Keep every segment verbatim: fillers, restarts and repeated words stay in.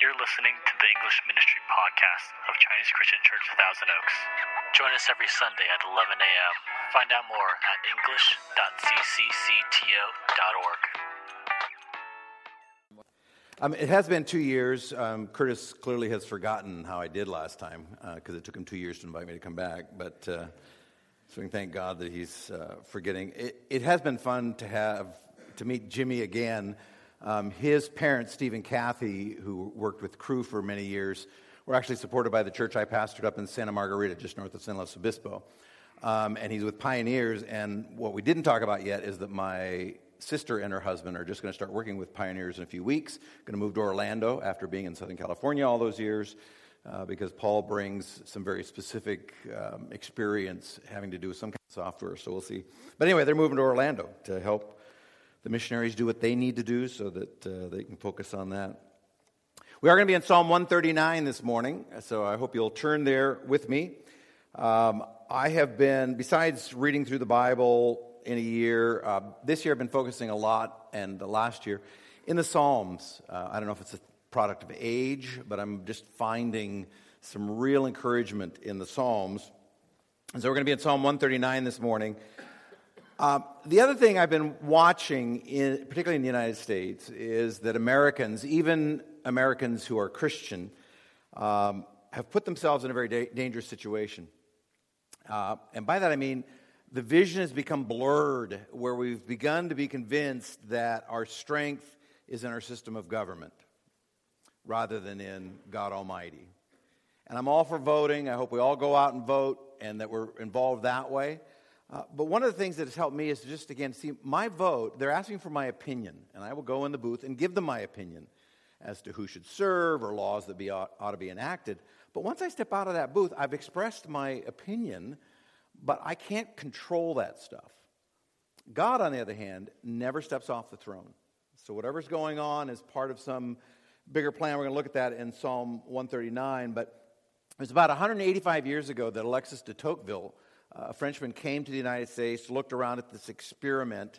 You're listening to the English Ministry Podcast of Chinese Christian Church Thousand Oaks. Join us every Sunday at eleven a.m. Find out more at english dot c c c t o dot org. Um, it has been two years. Um, Curtis clearly has forgotten how I did last time because uh, it took him two years to invite me to come back. But uh, so we can thank God that he's uh, forgetting. It, it has been fun to have to meet Jimmy again. Um, his parents, Steve and Kathy, who worked with Crew for many years, were actually supported by the church I pastored up in Santa Margarita, just north of San Luis Obispo. Um, and he's with Pioneers. And what we didn't talk about yet is that my sister and her husband are just going to start working with Pioneers in a few weeks. Going to move to Orlando after being in Southern California all those years, uh, because Paul brings some very specific um, experience having to do with some kind of software. So we'll see. But anyway, they're moving to Orlando to help the missionaries do what they need to do so that uh, they can focus on that. We are going to be in Psalm one thirty-nine this morning, so I hope you'll turn there with me. Um, I have been, besides reading through the Bible in a year. Uh, this year I've been focusing a lot, and the last year, in the Psalms. Uh, I don't know if it's a product of age, but I'm just finding some real encouragement in the Psalms. And so we're going to be in Psalm one thirty-nine this morning. Uh, the other thing I've been watching, in, particularly in the United States, is that Americans, even Americans who are Christian, um, have put themselves in a very da- dangerous situation. Uh, and by that I mean, the vision has become blurred, where we've begun to be convinced that our strength is in our system of government rather than in God Almighty. And I'm all for voting. I hope we all go out and vote and that we're involved that way. Uh, but one of the things that has helped me is just, again, see, my vote, they're asking for my opinion, and I will go in the booth and give them my opinion as to who should serve or laws that be ought, ought to be enacted. But once I step out of that booth, I've expressed my opinion, but I can't control that stuff. God, on the other hand, never steps off the throne. So whatever's going on is part of some bigger plan. We're going to look at that in Psalm one thirty-nine. But it was about one hundred eighty-five years ago that Alexis de Tocqueville, a Frenchman, came to the United States, looked around at this experiment,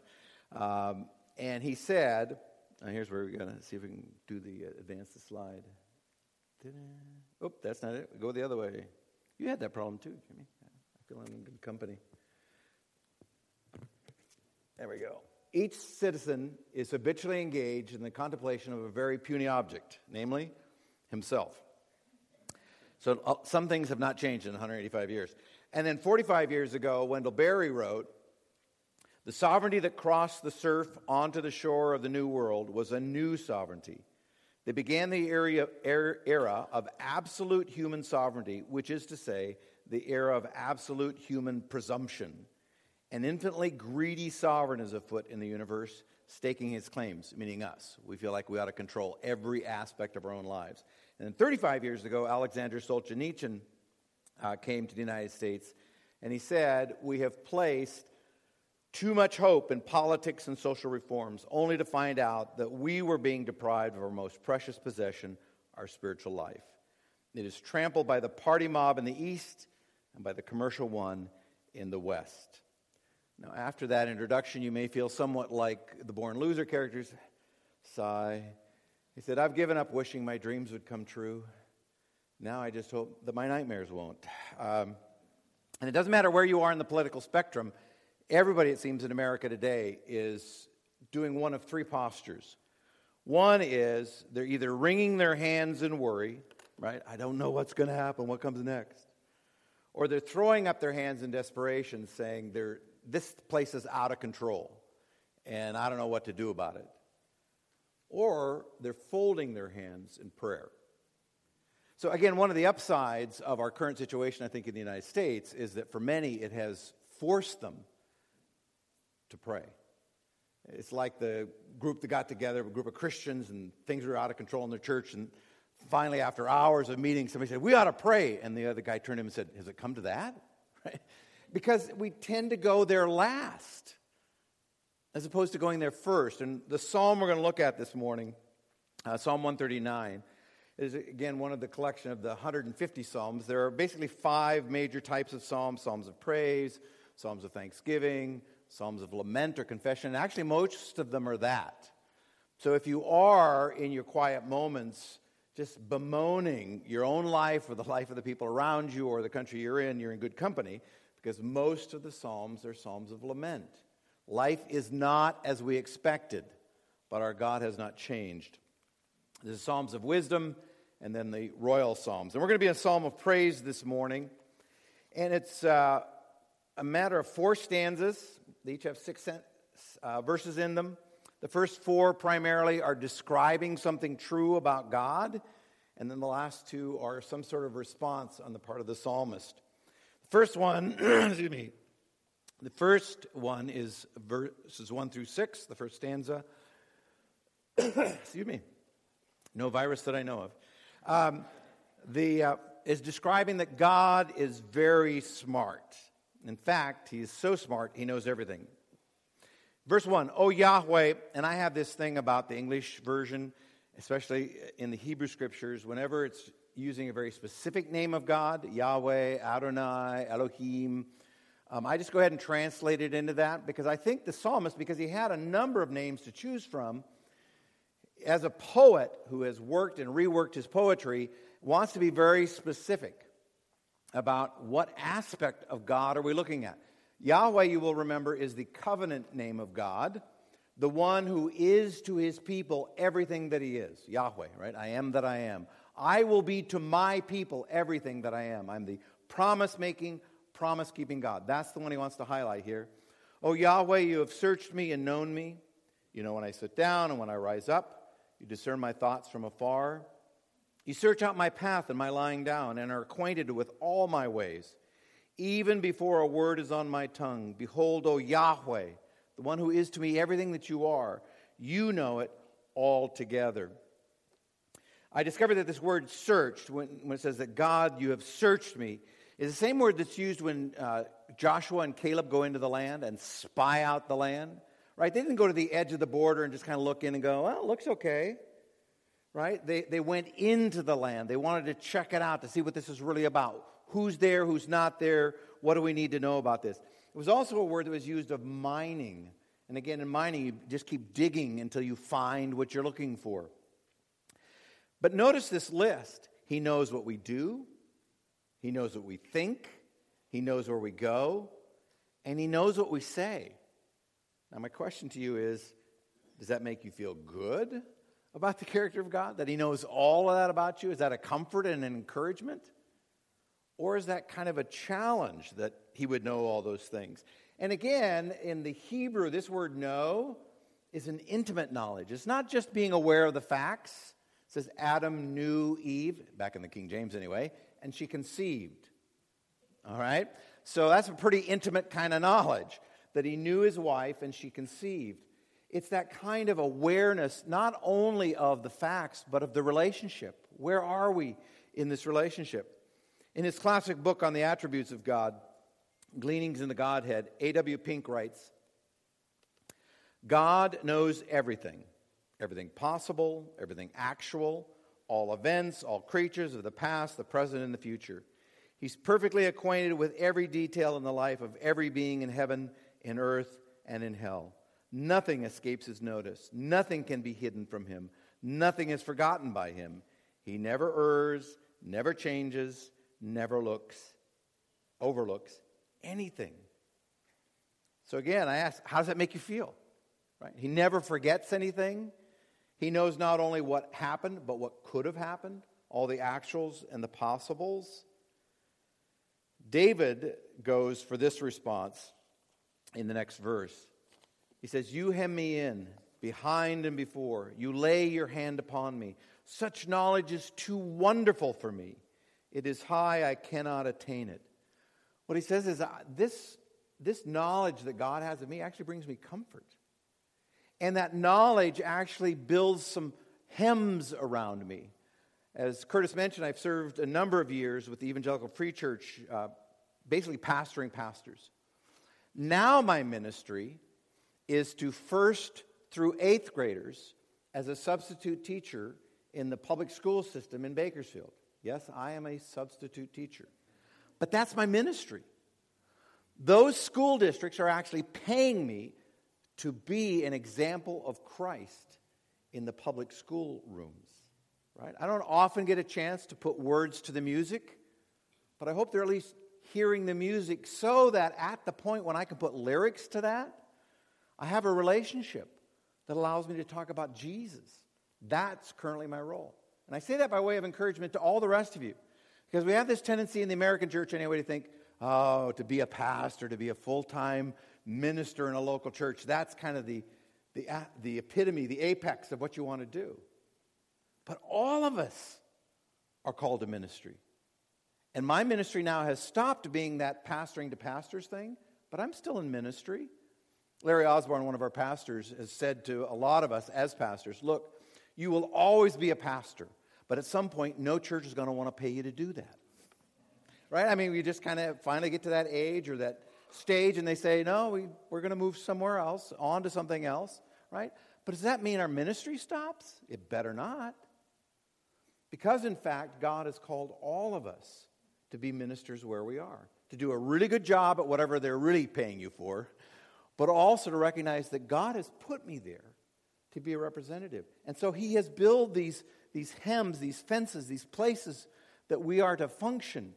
um, and he said, and here's where we're going to see if we can do the uh, advance the slide. Oh, that's not it. Go the other way. You had that problem too, Jimmy. Feeling in good company. There we go. Each citizen is habitually engaged in the contemplation of a very puny object, namely himself. So uh, some things have not changed in one hundred eighty-five years. And then forty-five years ago, Wendell Berry wrote, "The sovereignty that crossed the surf onto the shore of the New World was a new sovereignty. They began the era, era of absolute human sovereignty, which is to say, the era of absolute human presumption. An infinitely greedy sovereign is afoot in the universe, staking his claims," meaning us. We feel like we ought to control every aspect of our own lives. And then thirty-five years ago, Alexander Solzhenitsyn uh, came to the United States, and he said, "We have placed too much hope in politics and social reforms, only to find out that we were being deprived of our most precious possession, our spiritual life. It is trampled by the party mob in the East and by the commercial one in the West." Now, after that introduction, you may feel somewhat like the born loser characters. Sigh. He said, "I've given up wishing my dreams would come true. Now I just hope that my nightmares won't." Um, and it doesn't matter where you are in the political spectrum. Everybody, it seems, in America today is doing one of three postures. One is they're either wringing their hands in worry, right? I don't know what's going to happen, what comes next. Or they're throwing up their hands in desperation, saying, they're, this place is out of control, and I don't know what to do about it. Or they're folding their hands in prayer. So again, one of the upsides of our current situation, I think, in the United States is that for many, it has forced them to pray. It's like the group that got together, a group of Christians, and things were out of control in their church, and finally, after hours of meetings, somebody said, "We ought to pray." And the other guy turned to him and said, "Has it come to that?" Right? Because we tend to go there last as opposed to going there first. And the psalm we're going to look at this morning, uh, Psalm one thirty-nine, is again one of the collection of the one hundred fifty psalms. There are basically five major types of psalms: psalms of praise, psalms of thanksgiving, psalms of lament or confession. And actually, most of them are that. So if you are in your quiet moments just bemoaning your own life or the life of the people around you or the country you're in, you're in good company, because most of the Psalms are Psalms of lament. Life is not as we expected, but our God has not changed. There's Psalms of wisdom and then the royal Psalms. And we're going to be in a Psalm of praise this morning. And it's uh, a matter of four stanzas. They each have six uh, verses in them. The first four primarily are describing something true about God, and then the last two are some sort of response on the part of the psalmist. The first one, excuse me, the first one is verses one through six, the first stanza. excuse me, no virus that I know of. Um, the uh, is describing that God is very smart. In fact, he is so smart, he knows everything. Verse one, O Yahweh, and I have this thing about the English version, especially in the Hebrew Scriptures, whenever it's using a very specific name of God, Yahweh, Adonai, Elohim, um, I just go ahead and translate it into that, because I think the psalmist, because he had a number of names to choose from, as a poet who has worked and reworked his poetry, wants to be very specific about what aspect of God are we looking at. Yahweh, you will remember, is the covenant name of God, the one who is to his people everything that he is. Yahweh, right? I am that I am. I will be to my people everything that I am. I'm the promise-making, promise-keeping God. That's the one he wants to highlight here. O Yahweh, you have searched me and known me. You know when I sit down and when I rise up. You discern my thoughts from afar. You search out my path and my lying down and are acquainted with all my ways. Even before a word is on my tongue, behold, O Yahweh, the one who is to me everything that you are, you know it altogether. I discovered that this word searched, when, when it says that God, you have searched me, is the same word that's used when uh, Joshua and Caleb go into the land and spy out the land, right? They didn't go to the edge of the border and just kind of look in and go, well, it looks okay, right? They, they went into the land. They wanted to check it out to see what this is really about. Who's there, who's not there, what do we need to know about this? It was also a word that was used of mining. And again, in mining, you just keep digging until you find what you're looking for. But notice this list. He knows what we do. He knows what we think. He knows where we go. And he knows what we say. Now, my question to you is, does that make you feel good about the character of God? That he knows all of that about you? Is that a comfort and an encouragement? Or is that kind of a challenge that he would know all those things? And again, in the Hebrew, this word know is an intimate knowledge. It's not just being aware of the facts. It says Adam knew Eve, back in the King James anyway, and she conceived. All right? So that's a pretty intimate kind of knowledge, that he knew his wife and she conceived. It's that kind of awareness, not only of the facts, but of the relationship. Where are we in this relationship? In his classic book on the attributes of God, Gleanings in the Godhead, A W Pink writes, God knows everything, everything possible, everything actual, all events, all creatures of the past, the present, and the future. He's perfectly acquainted with every detail in the life of every being in heaven, in earth, and in hell. Nothing escapes his notice. Nothing can be hidden from him. Nothing is forgotten by him. He never errs, never changes, never looks, overlooks anything. So again, I ask, how does that make you feel? Right? He never forgets anything. He knows not only what happened, but what could have happened, all the actuals and the possibles. David goes for this response in the next verse. He says, you hem me in, behind and before. You lay your hand upon me. Such knowledge is too wonderful for me. It is high, I cannot attain it. What he says is, uh, this, this knowledge that God has of me actually brings me comfort. And that knowledge actually builds some hems around me. As Curtis mentioned, I've served a number of years with the Evangelical Free Church, uh, basically pastoring pastors. Now my ministry is to first through eighth graders as a substitute teacher in the public school system in Bakersfield. Yes, I am a substitute teacher. But that's my ministry. Those school districts are actually paying me to be an example of Christ in the public school rooms. right? I don't often get a chance to put words to the music, but I hope they're at least hearing the music so that at the point when I can put lyrics to that, I have a relationship that allows me to talk about Jesus. That's currently my role. And I say that by way of encouragement to all the rest of you, because we have this tendency in the American church anyway to think, oh, to be a pastor, to be a full-time minister in a local church, that's kind of the, the, the epitome, the apex of what you want to do. But all of us are called to ministry. And my ministry now has stopped being that pastoring to pastors thing, but I'm still in ministry. Larry Osborne, one of our pastors, has said to a lot of us as pastors, look, you will always be a pastor, but at some point, no church is going to want to pay you to do that. Right? I mean, you just kind of finally get to that age or that stage, and they say, no, we, we're going to move somewhere else, on to something else, right? But does that mean our ministry stops? It better not. Because, in fact, God has called all of us to be ministers where we are, to do a really good job at whatever they're really paying you for, but also to recognize that God has put me there to be a representative. And so he has built these, these hems, these fences, these places that we are to function,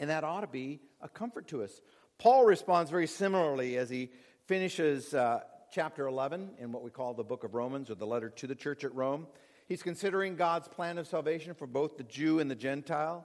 and that ought to be a comfort to us. Paul responds very similarly as he finishes uh, chapter eleven in what we call the book of Romans, or the letter to the church at Rome. He's considering God's plan of salvation for both the Jew and the Gentile,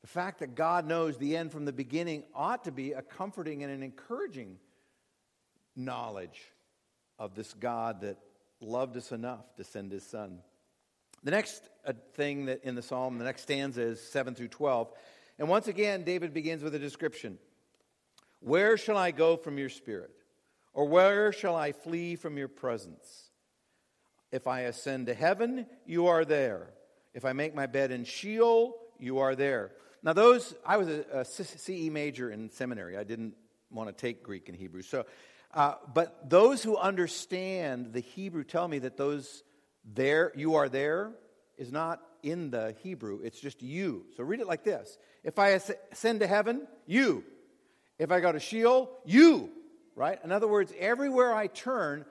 The fact that God knows the end from the beginning ought to be a comforting and an encouraging knowledge of this God that loved us enough to send his Son. The next thing that in the psalm, the next stanza is seven through twelve. And once again, David begins with a description. Where shall I go from your spirit? Or where shall I flee from your presence? If I ascend to heaven, you are there. If I make my bed in Sheol, you are there. Now those, I was a, a C E major in seminary. I didn't want to take Greek and Hebrew. So, uh, but those who understand the Hebrew tell me that those there, you are there, is not in the Hebrew. It's just you. So read it like this. If I ascend to heaven, you. If I go to Sheol, you. Right? In other words, everywhere I turn,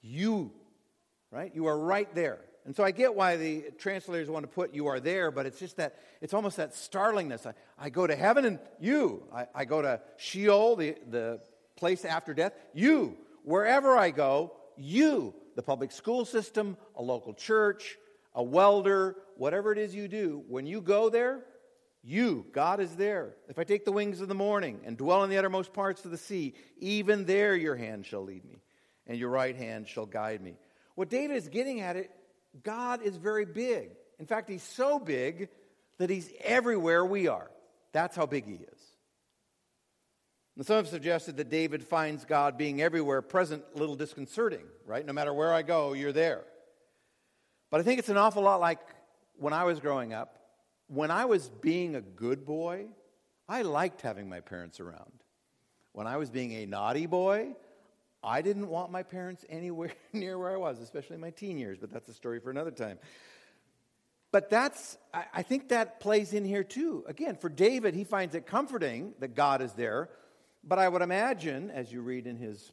you. Right? You are right there. And so I get why the translators want to put you are there, but it's just that, it's almost that startlingness. I, I go to heaven and you. I, I go to Sheol, the, the place after death, you. Wherever I go, you. The public school system, a local church, a welder, whatever it is you do, when you go there, you, God is there. If I take the wings of the morning and dwell in the uttermost parts of the sea, even there your hand shall lead me, and your right hand shall guide me. What David is getting at it, God is very big. In fact, he's so big that he's everywhere we are. That's how big he is. And some have suggested that David finds God being everywhere present a little disconcerting, right? No matter where I go, you're there. But I think it's an awful lot like when I was growing up. When I was being a good boy, I liked having my parents around. When I was being a naughty boy, I didn't want my parents anywhere near where I was, especially in my teen years, but that's a story for another time. But that's, I think that plays in here too. Again, for David, he finds it comforting that God is there. But I would imagine, as you read in his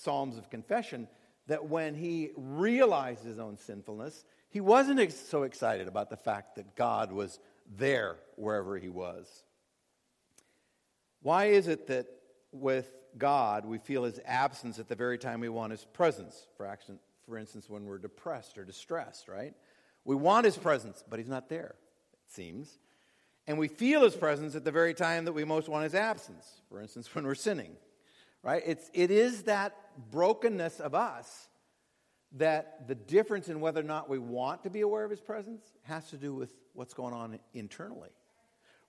Psalms of Confession, that when he realized his own sinfulness, he wasn't ex- so excited about the fact that God was there wherever he was. Why is it that with God we feel his absence at the very time we want his presence? For, action, for instance, when we're depressed or distressed, right? We want his presence, but he's not there, it seems. And we feel his presence at the very time that we most want his absence. For instance, when we're sinning, right? It's, it is that brokenness of us that the difference in whether or not we want to be aware of his presence has to do with what's going on internally.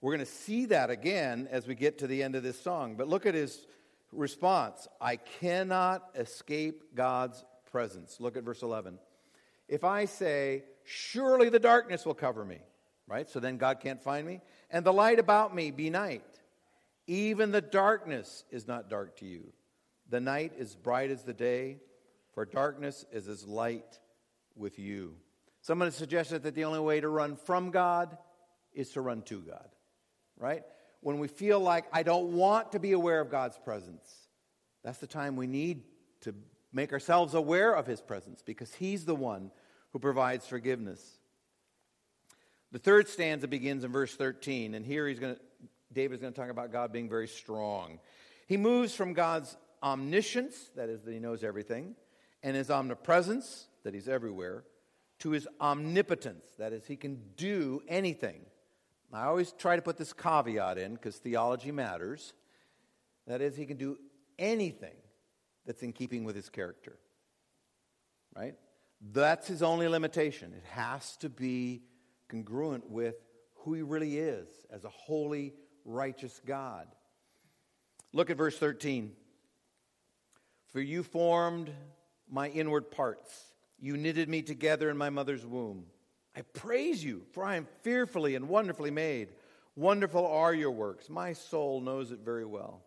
We're going to see that again as we get to the end of this song. But look at his response. I cannot escape God's presence. Look at verse eleven. If I say, surely the darkness will cover me. right? So then God can't find me. And the light about me be night. Even the darkness is not dark to you. The night is bright as the day, for darkness is as light with you. Someone suggested that the only way to run from God is to run to God, right? When we feel like, I don't want to be aware of God's presence, that's the time we need to make ourselves aware of His presence, because He's the one who provides forgiveness. The third stanza begins in verse thirteen, and here he's going to, David's going to talk about God being very strong. He moves from God's omniscience, that is, that He knows everything, and His omnipresence, that He's everywhere, to His omnipotence, that is, He can do anything. I always try to put this caveat in, because theology matters. That is, He can do anything that's in keeping with His character, right? That's His only limitation. It has to be congruent with who He really is as a holy, righteous God. Look at verse thirteen. For you formed my inward parts. You knitted me together in my mother's womb. I praise you, for I am fearfully and wonderfully made. Wonderful are your works. My soul knows it very well.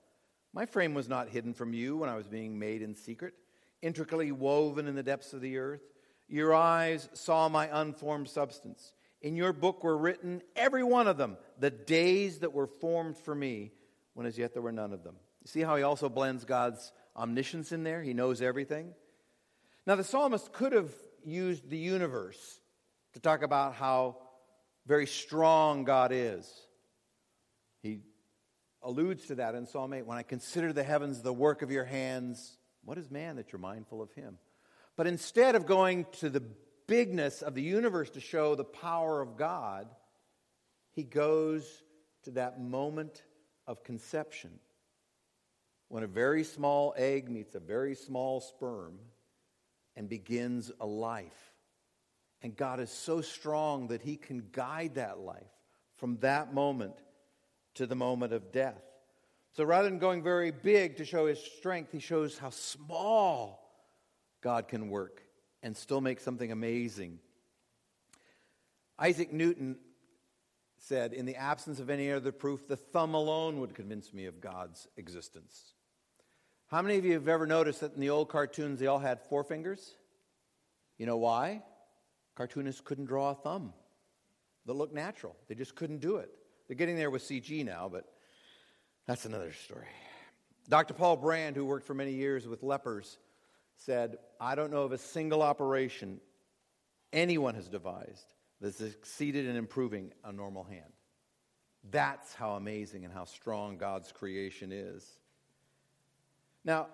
My frame was not hidden from you when I was being made in secret, intricately woven in the depths of the earth. Your eyes saw my unformed substance. In your book were written, every one of them, the days that were formed for me, when as yet there were none of them. You see how he also blends God's omniscience in there? He knows everything. Now, the psalmist could have used the universe to talk about how very strong God is. He alludes to that in Psalm eight. When I consider the heavens, the work of your hands, what is man that you're mindful of him? But instead of going to the bigness of the universe to show the power of God, he goes to that moment of conception when a very small egg meets a very small sperm and begins a life. And God is so strong that he can guide that life from that moment to the moment of death. So rather than going very big to show his strength, he shows how small God can work and still make something amazing. Isaac Newton said, in the absence of any other proof, the thumb alone would convince me of God's existence. How many of you have ever noticed that in the old cartoons they all had four fingers? You know why? Cartoonists couldn't draw a thumb that looked natural. They just couldn't do it. They're getting there with C G now, but that's another story. Doctor Paul Brand, who worked for many years with lepers, said, I don't know of a single operation anyone has devised that's succeeded in improving a normal hand. That's how amazing and how strong God's creation is. Now,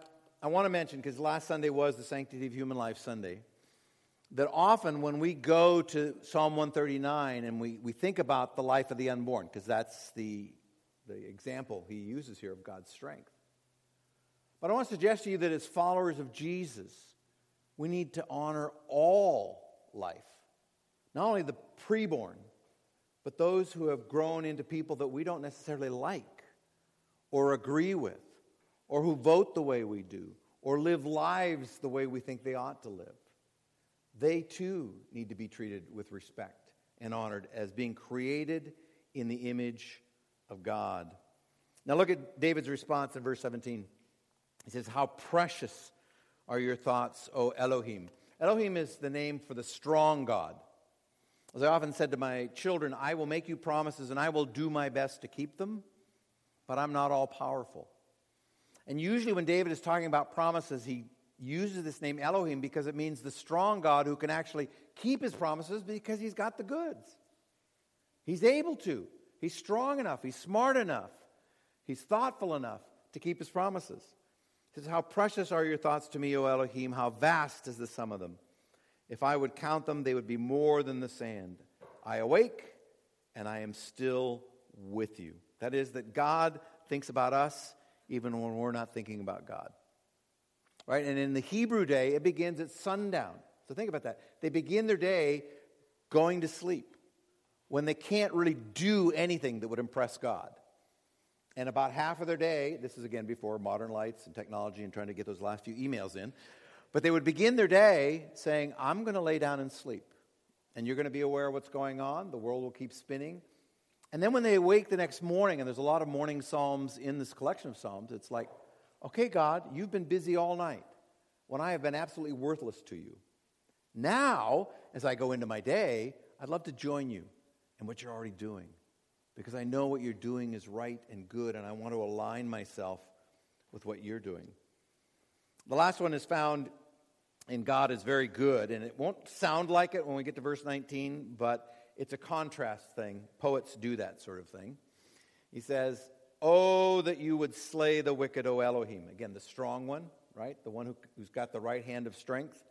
I want to mention, because last Sunday was the Sanctity of Human Life Sunday, that often when we go to Psalm one thirty-nine and we, we think about the life of the unborn, because that's the, the example he uses here of God's strength. But I want to suggest to you that as followers of Jesus, we need to honor all life. Not only the preborn, but those who have grown into people that we don't necessarily like or agree with, or who vote the way we do, or live lives the way we think they ought to live. They, too, need to be treated with respect and honored as being created in the image of God. Now look at David's response in verse seventeen. He says, how precious are your thoughts, O Elohim. Elohim is the name for the strong God. As I often said to my children, I will make you promises and I will do my best to keep them, but I'm not all-powerful. And usually when David is talking about promises, he uses this name Elohim because it means the strong God who can actually keep his promises because he's got the goods. He's able to. He's strong enough. He's smart enough. He's thoughtful enough to keep his promises. He says, how precious are your thoughts to me, O Elohim. How vast is the sum of them. If I would count them, they would be more than the sand. I awake and I am still with you. That is, that God thinks about us even when we're not thinking about God. Right? And in the Hebrew day, it begins at sundown. So think about that. They begin their day going to sleep when they can't really do anything that would impress God. And about half of their day, this is again before modern lights and technology and trying to get those last few emails in, but they would begin their day saying, I'm going to lay down and sleep. and you're going to be aware of what's going on. The world will keep spinning. And then when they awake the next morning, and there's a lot of morning psalms in this collection of psalms, it's like, okay, God, you've been busy all night when I have been absolutely worthless to you. Now, as I go into my day, I'd love to join you in what you're already doing, because I know what you're doing is right and good, and I want to align myself with what you're doing. The last one is found in God is very good, and it won't sound like it when we get to verse nineteen, but it's a contrast thing. Poets do that sort of thing. He says, "Oh, that you would slay the wicked, O Elohim." Again, the strong one, right? The one who, who's got the right hand of strength.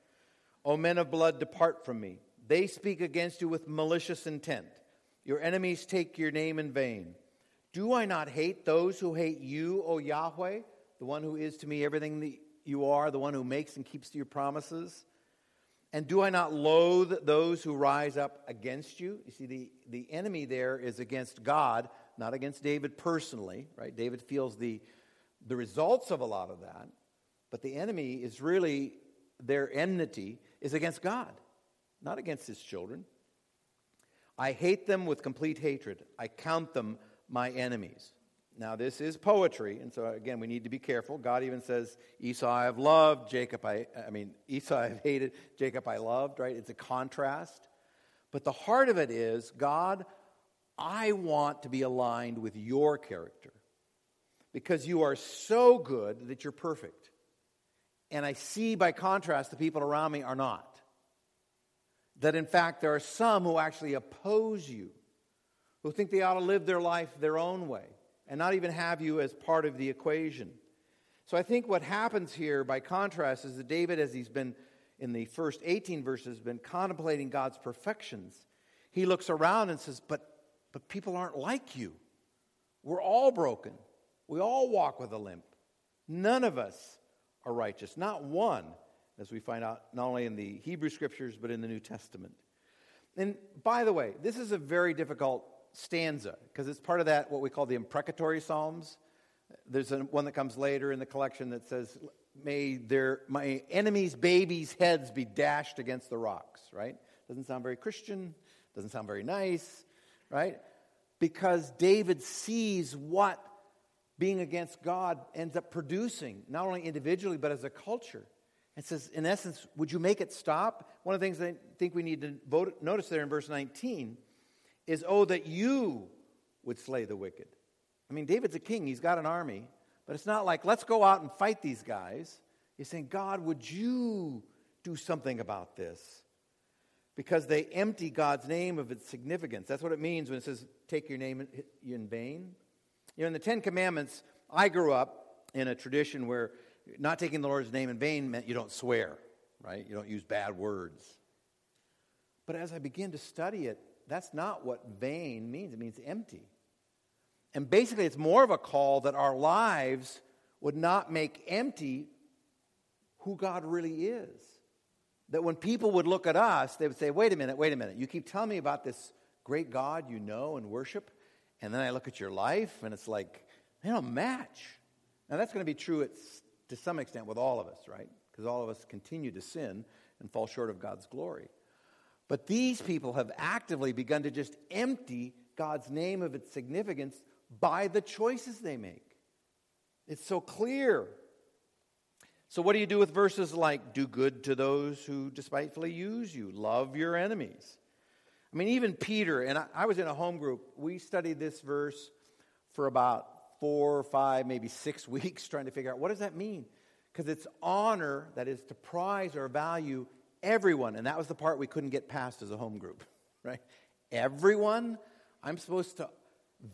"O men of blood, depart from me. They speak against you with malicious intent. Your enemies take your name in vain. Do I not hate those who hate you, O Yahweh, the one who is to me everything that you are, the one who makes and keeps your promises? And do I not loathe those who rise up against you?" You see, the, the enemy there is against God, not against David personally, right? David feels the, the results of a lot of that, but the enemy is really, their enmity is against God, not against his children. "I hate them with complete hatred. I count them my enemies." Now, this is poetry, and so, again, we need to be careful. God even says, Esau I have loved, Jacob I, I mean, Esau I have hated, Jacob I loved, right? It's a contrast. But the heart of it is, God, I want to be aligned with your character, because you are so good that you're perfect. And I see, by contrast, the people around me are not. That, in fact, there are some who actually oppose you, who think they ought to live their life their own way, and not even have you as part of the equation. So I think what happens here, by contrast, is that David, as he's been in the first eighteen verses, been contemplating God's perfections, he looks around and says, but, but people aren't like you. We're all broken. We all walk with a limp. None of us are righteous. Not one, as we find out not only in the Hebrew Scriptures, but in the New Testament. And by the way, this is a very difficult stanza, because it's part of that, what we call the imprecatory psalms. There's a, one that comes later in the collection that says, may their my enemies' babies' heads be dashed against the rocks, right? Doesn't sound very Christian, doesn't sound very nice, right? Because David sees what being against God ends up producing, not only individually, but as a culture. And says, in essence, would you make it stop? One of the things I think we need to notice there in verse nineteen is, oh, that you would slay the wicked. I mean, David's a king. He's got an army. But it's not like, let's go out and fight these guys. He's saying, God, would you do something about this? Because they empty God's name of its significance. That's what it means when it says, take your name in vain. You know, in the Ten Commandments, I grew up in a tradition where not taking the Lord's name in vain meant you don't swear, right? You don't use bad words. But as I begin to study it, that's not what vain means. It means empty. And basically, it's more of a call that our lives would not make empty who God really is. That when people would look at us, they would say, wait a minute, wait a minute. You keep telling me about this great God you know and worship, and then I look at your life, and it's like, they don't match. Now, that's going to be true at, to some extent with all of us, right? Because all of us continue to sin and fall short of God's glory. But these people have actively begun to just empty God's name of its significance by the choices they make. It's so clear. So what do you do with verses like, do good to those who despitefully use you, love your enemies? I mean, even Peter, and I, I was in a home group, we studied this verse for about four or five, maybe six weeks, trying to figure out, what does that mean? Because it's honor, that is to prize or value everyone, and that was the part we couldn't get past as a home group, right? Everyone? I'm supposed to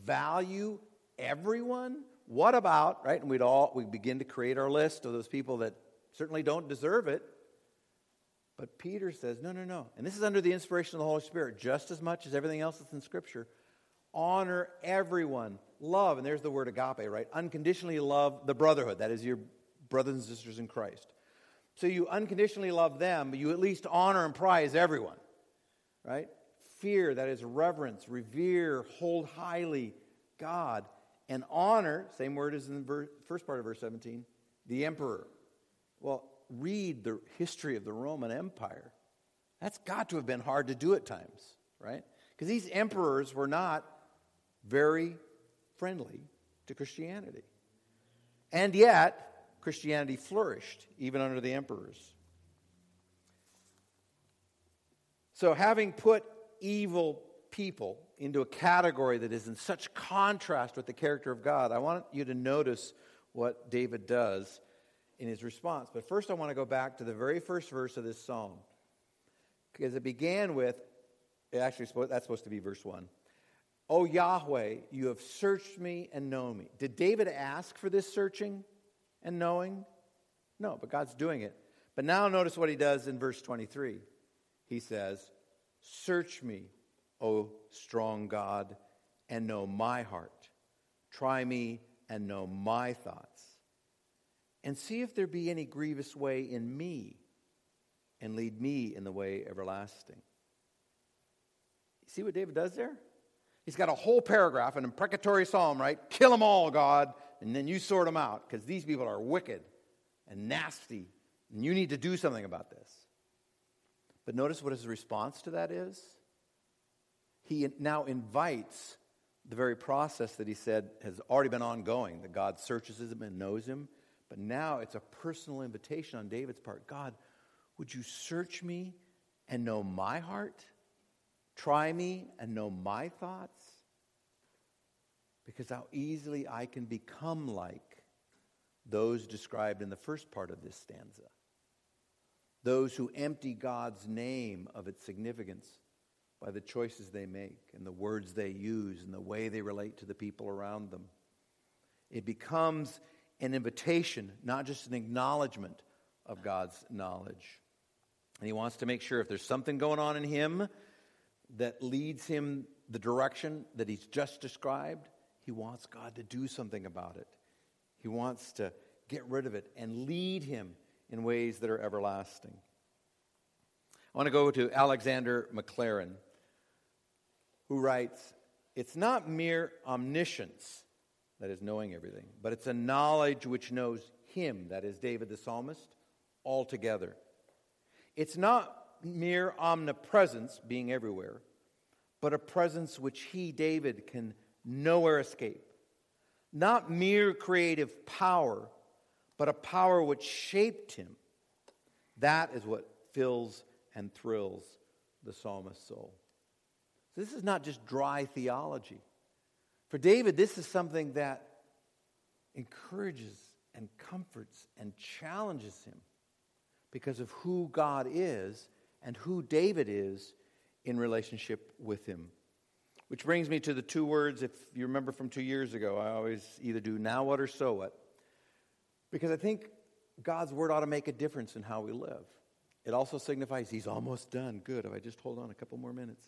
value everyone? What about, right? And we'd all, we begin to create our list of those people that certainly don't deserve it. But Peter says, no, no, no. And this is under the inspiration of the Holy Spirit, just as much as everything else that's in Scripture. Honor everyone. Love, and there's the word agape, right? Unconditionally love the brotherhood. That is your brothers and sisters in Christ. So you unconditionally love them, but you at least honor and prize everyone, right? Fear, that is reverence, revere, hold highly God. And honor, same word as in the ver- first part of verse seventeen, the emperor. Well, read the history of the Roman Empire. That's got to have been hard to do at times, right? Because these emperors were not very friendly to Christianity. And yet, Christianity flourished even under the emperors. So having put evil people into a category that is in such contrast with the character of God, I want you to notice what David does in his response. But first I want to go back to the very first verse of this psalm. Because it began with, it actually that's supposed to be verse one. O Yahweh, you have searched me and known me. Did David ask for this searching and knowing? No, but God's doing it. But now notice what he does in verse twenty-three. He says, search me, O strong God, and know my heart. Try me and know my thoughts. And see if there be any grievous way in me, and lead me in the way everlasting. See what David does there? He's got a whole paragraph, an imprecatory psalm, right? Kill them all, God, and then you sort them out, because these people are wicked and nasty, and you need to do something about this. But notice what his response to that is. He now invites the very process that he said has already been ongoing, that God searches him and knows him. But now it's a personal invitation on David's part. God, would you search me and know my heart? Try me and know my thoughts? Because how easily I can become like those described in the first part of this stanza. Those who empty God's name of its significance by the choices they make and the words they use and the way they relate to the people around them. It becomes an invitation, not just an acknowledgement of God's knowledge. And he wants to make sure if there's something going on in him that leads him the direction that he's just described, he wants God to do something about it. He wants to get rid of it and lead him in ways that are everlasting. I want to go to Alexander McLaren, who writes, it's not mere omniscience, that is knowing everything, but it's a knowledge which knows him, that is David the psalmist, altogether. It's not mere omnipresence, being everywhere, but a presence which he, David, can nowhere escape. Not mere creative power, but a power which shaped him. That is what fills and thrills the psalmist's soul. This is not just dry theology. For David, this is something that encourages and comforts and challenges him because of who God is and who David is in relationship with him. Which brings me to the two words, if you remember from two years ago, I always either do now what or so what. Because I think God's word ought to make a difference in how we live. It also signifies he's almost done. Good, if I just hold on a couple more minutes.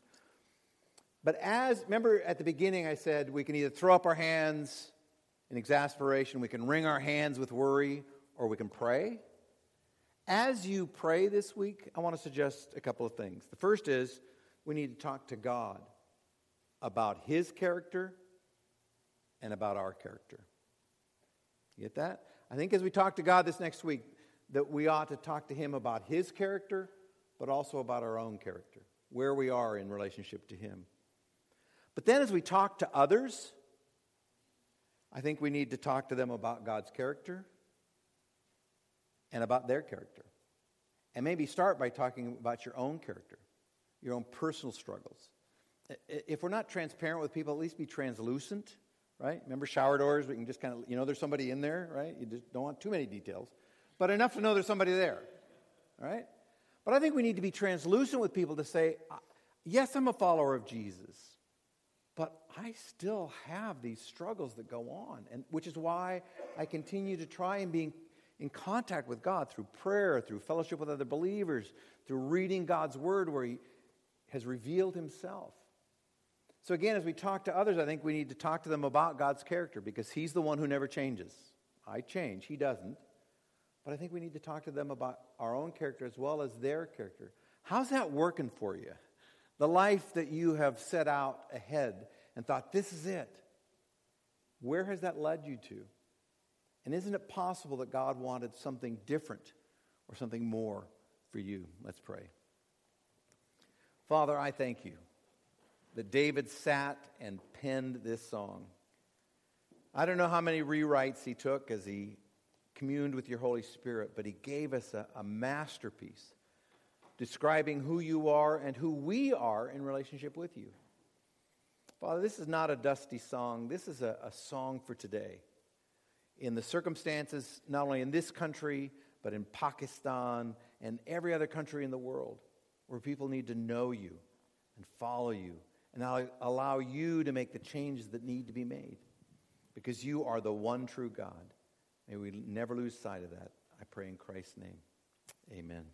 But as, remember at the beginning I said we can either throw up our hands in exasperation, we can wring our hands with worry, or we can pray. As you pray this week, I want to suggest a couple of things. The first is we need to talk to God about his character and about our character. You get that? I think as we talk to God this next week, that we ought to talk to him about his character, but also about our own character, where we are in relationship to him. But then as we talk to others, I think we need to talk to them about God's character and about their character. And maybe start by talking about your own character, your own personal struggles. If we're not transparent with people, at least be translucent, right? Remember shower doors, we can just kind of, you know there's somebody in there, right? You just don't want too many details, but enough to know there's somebody there, all right? But I think we need to be translucent with people to say, yes, I'm a follower of Jesus, but I still have these struggles that go on, and which is why I continue to try and be in contact with God through prayer, through fellowship with other believers, through reading God's word where he has revealed himself. So again, as we talk to others, I think we need to talk to them about God's character because he's the one who never changes. I change, he doesn't. But I think we need to talk to them about our own character as well as their character. How's that working for you? The life that you have set out ahead and thought, this is it. Where has that led you to? And isn't it possible that God wanted something different or something more for you? Let's pray. Father, I thank you that David sat and penned this song. I don't know how many rewrites he took as he communed with your Holy Spirit, but he gave us a, a masterpiece describing who you are and who we are in relationship with you. Father, this is not a dusty song. This is a, a song for today. In the circumstances, not only in this country, but in Pakistan and every other country in the world, where people need to know you and follow you and allow you to make the changes that need to be made, because you are the one true God. May we never lose sight of that. I pray in Christ's name. Amen.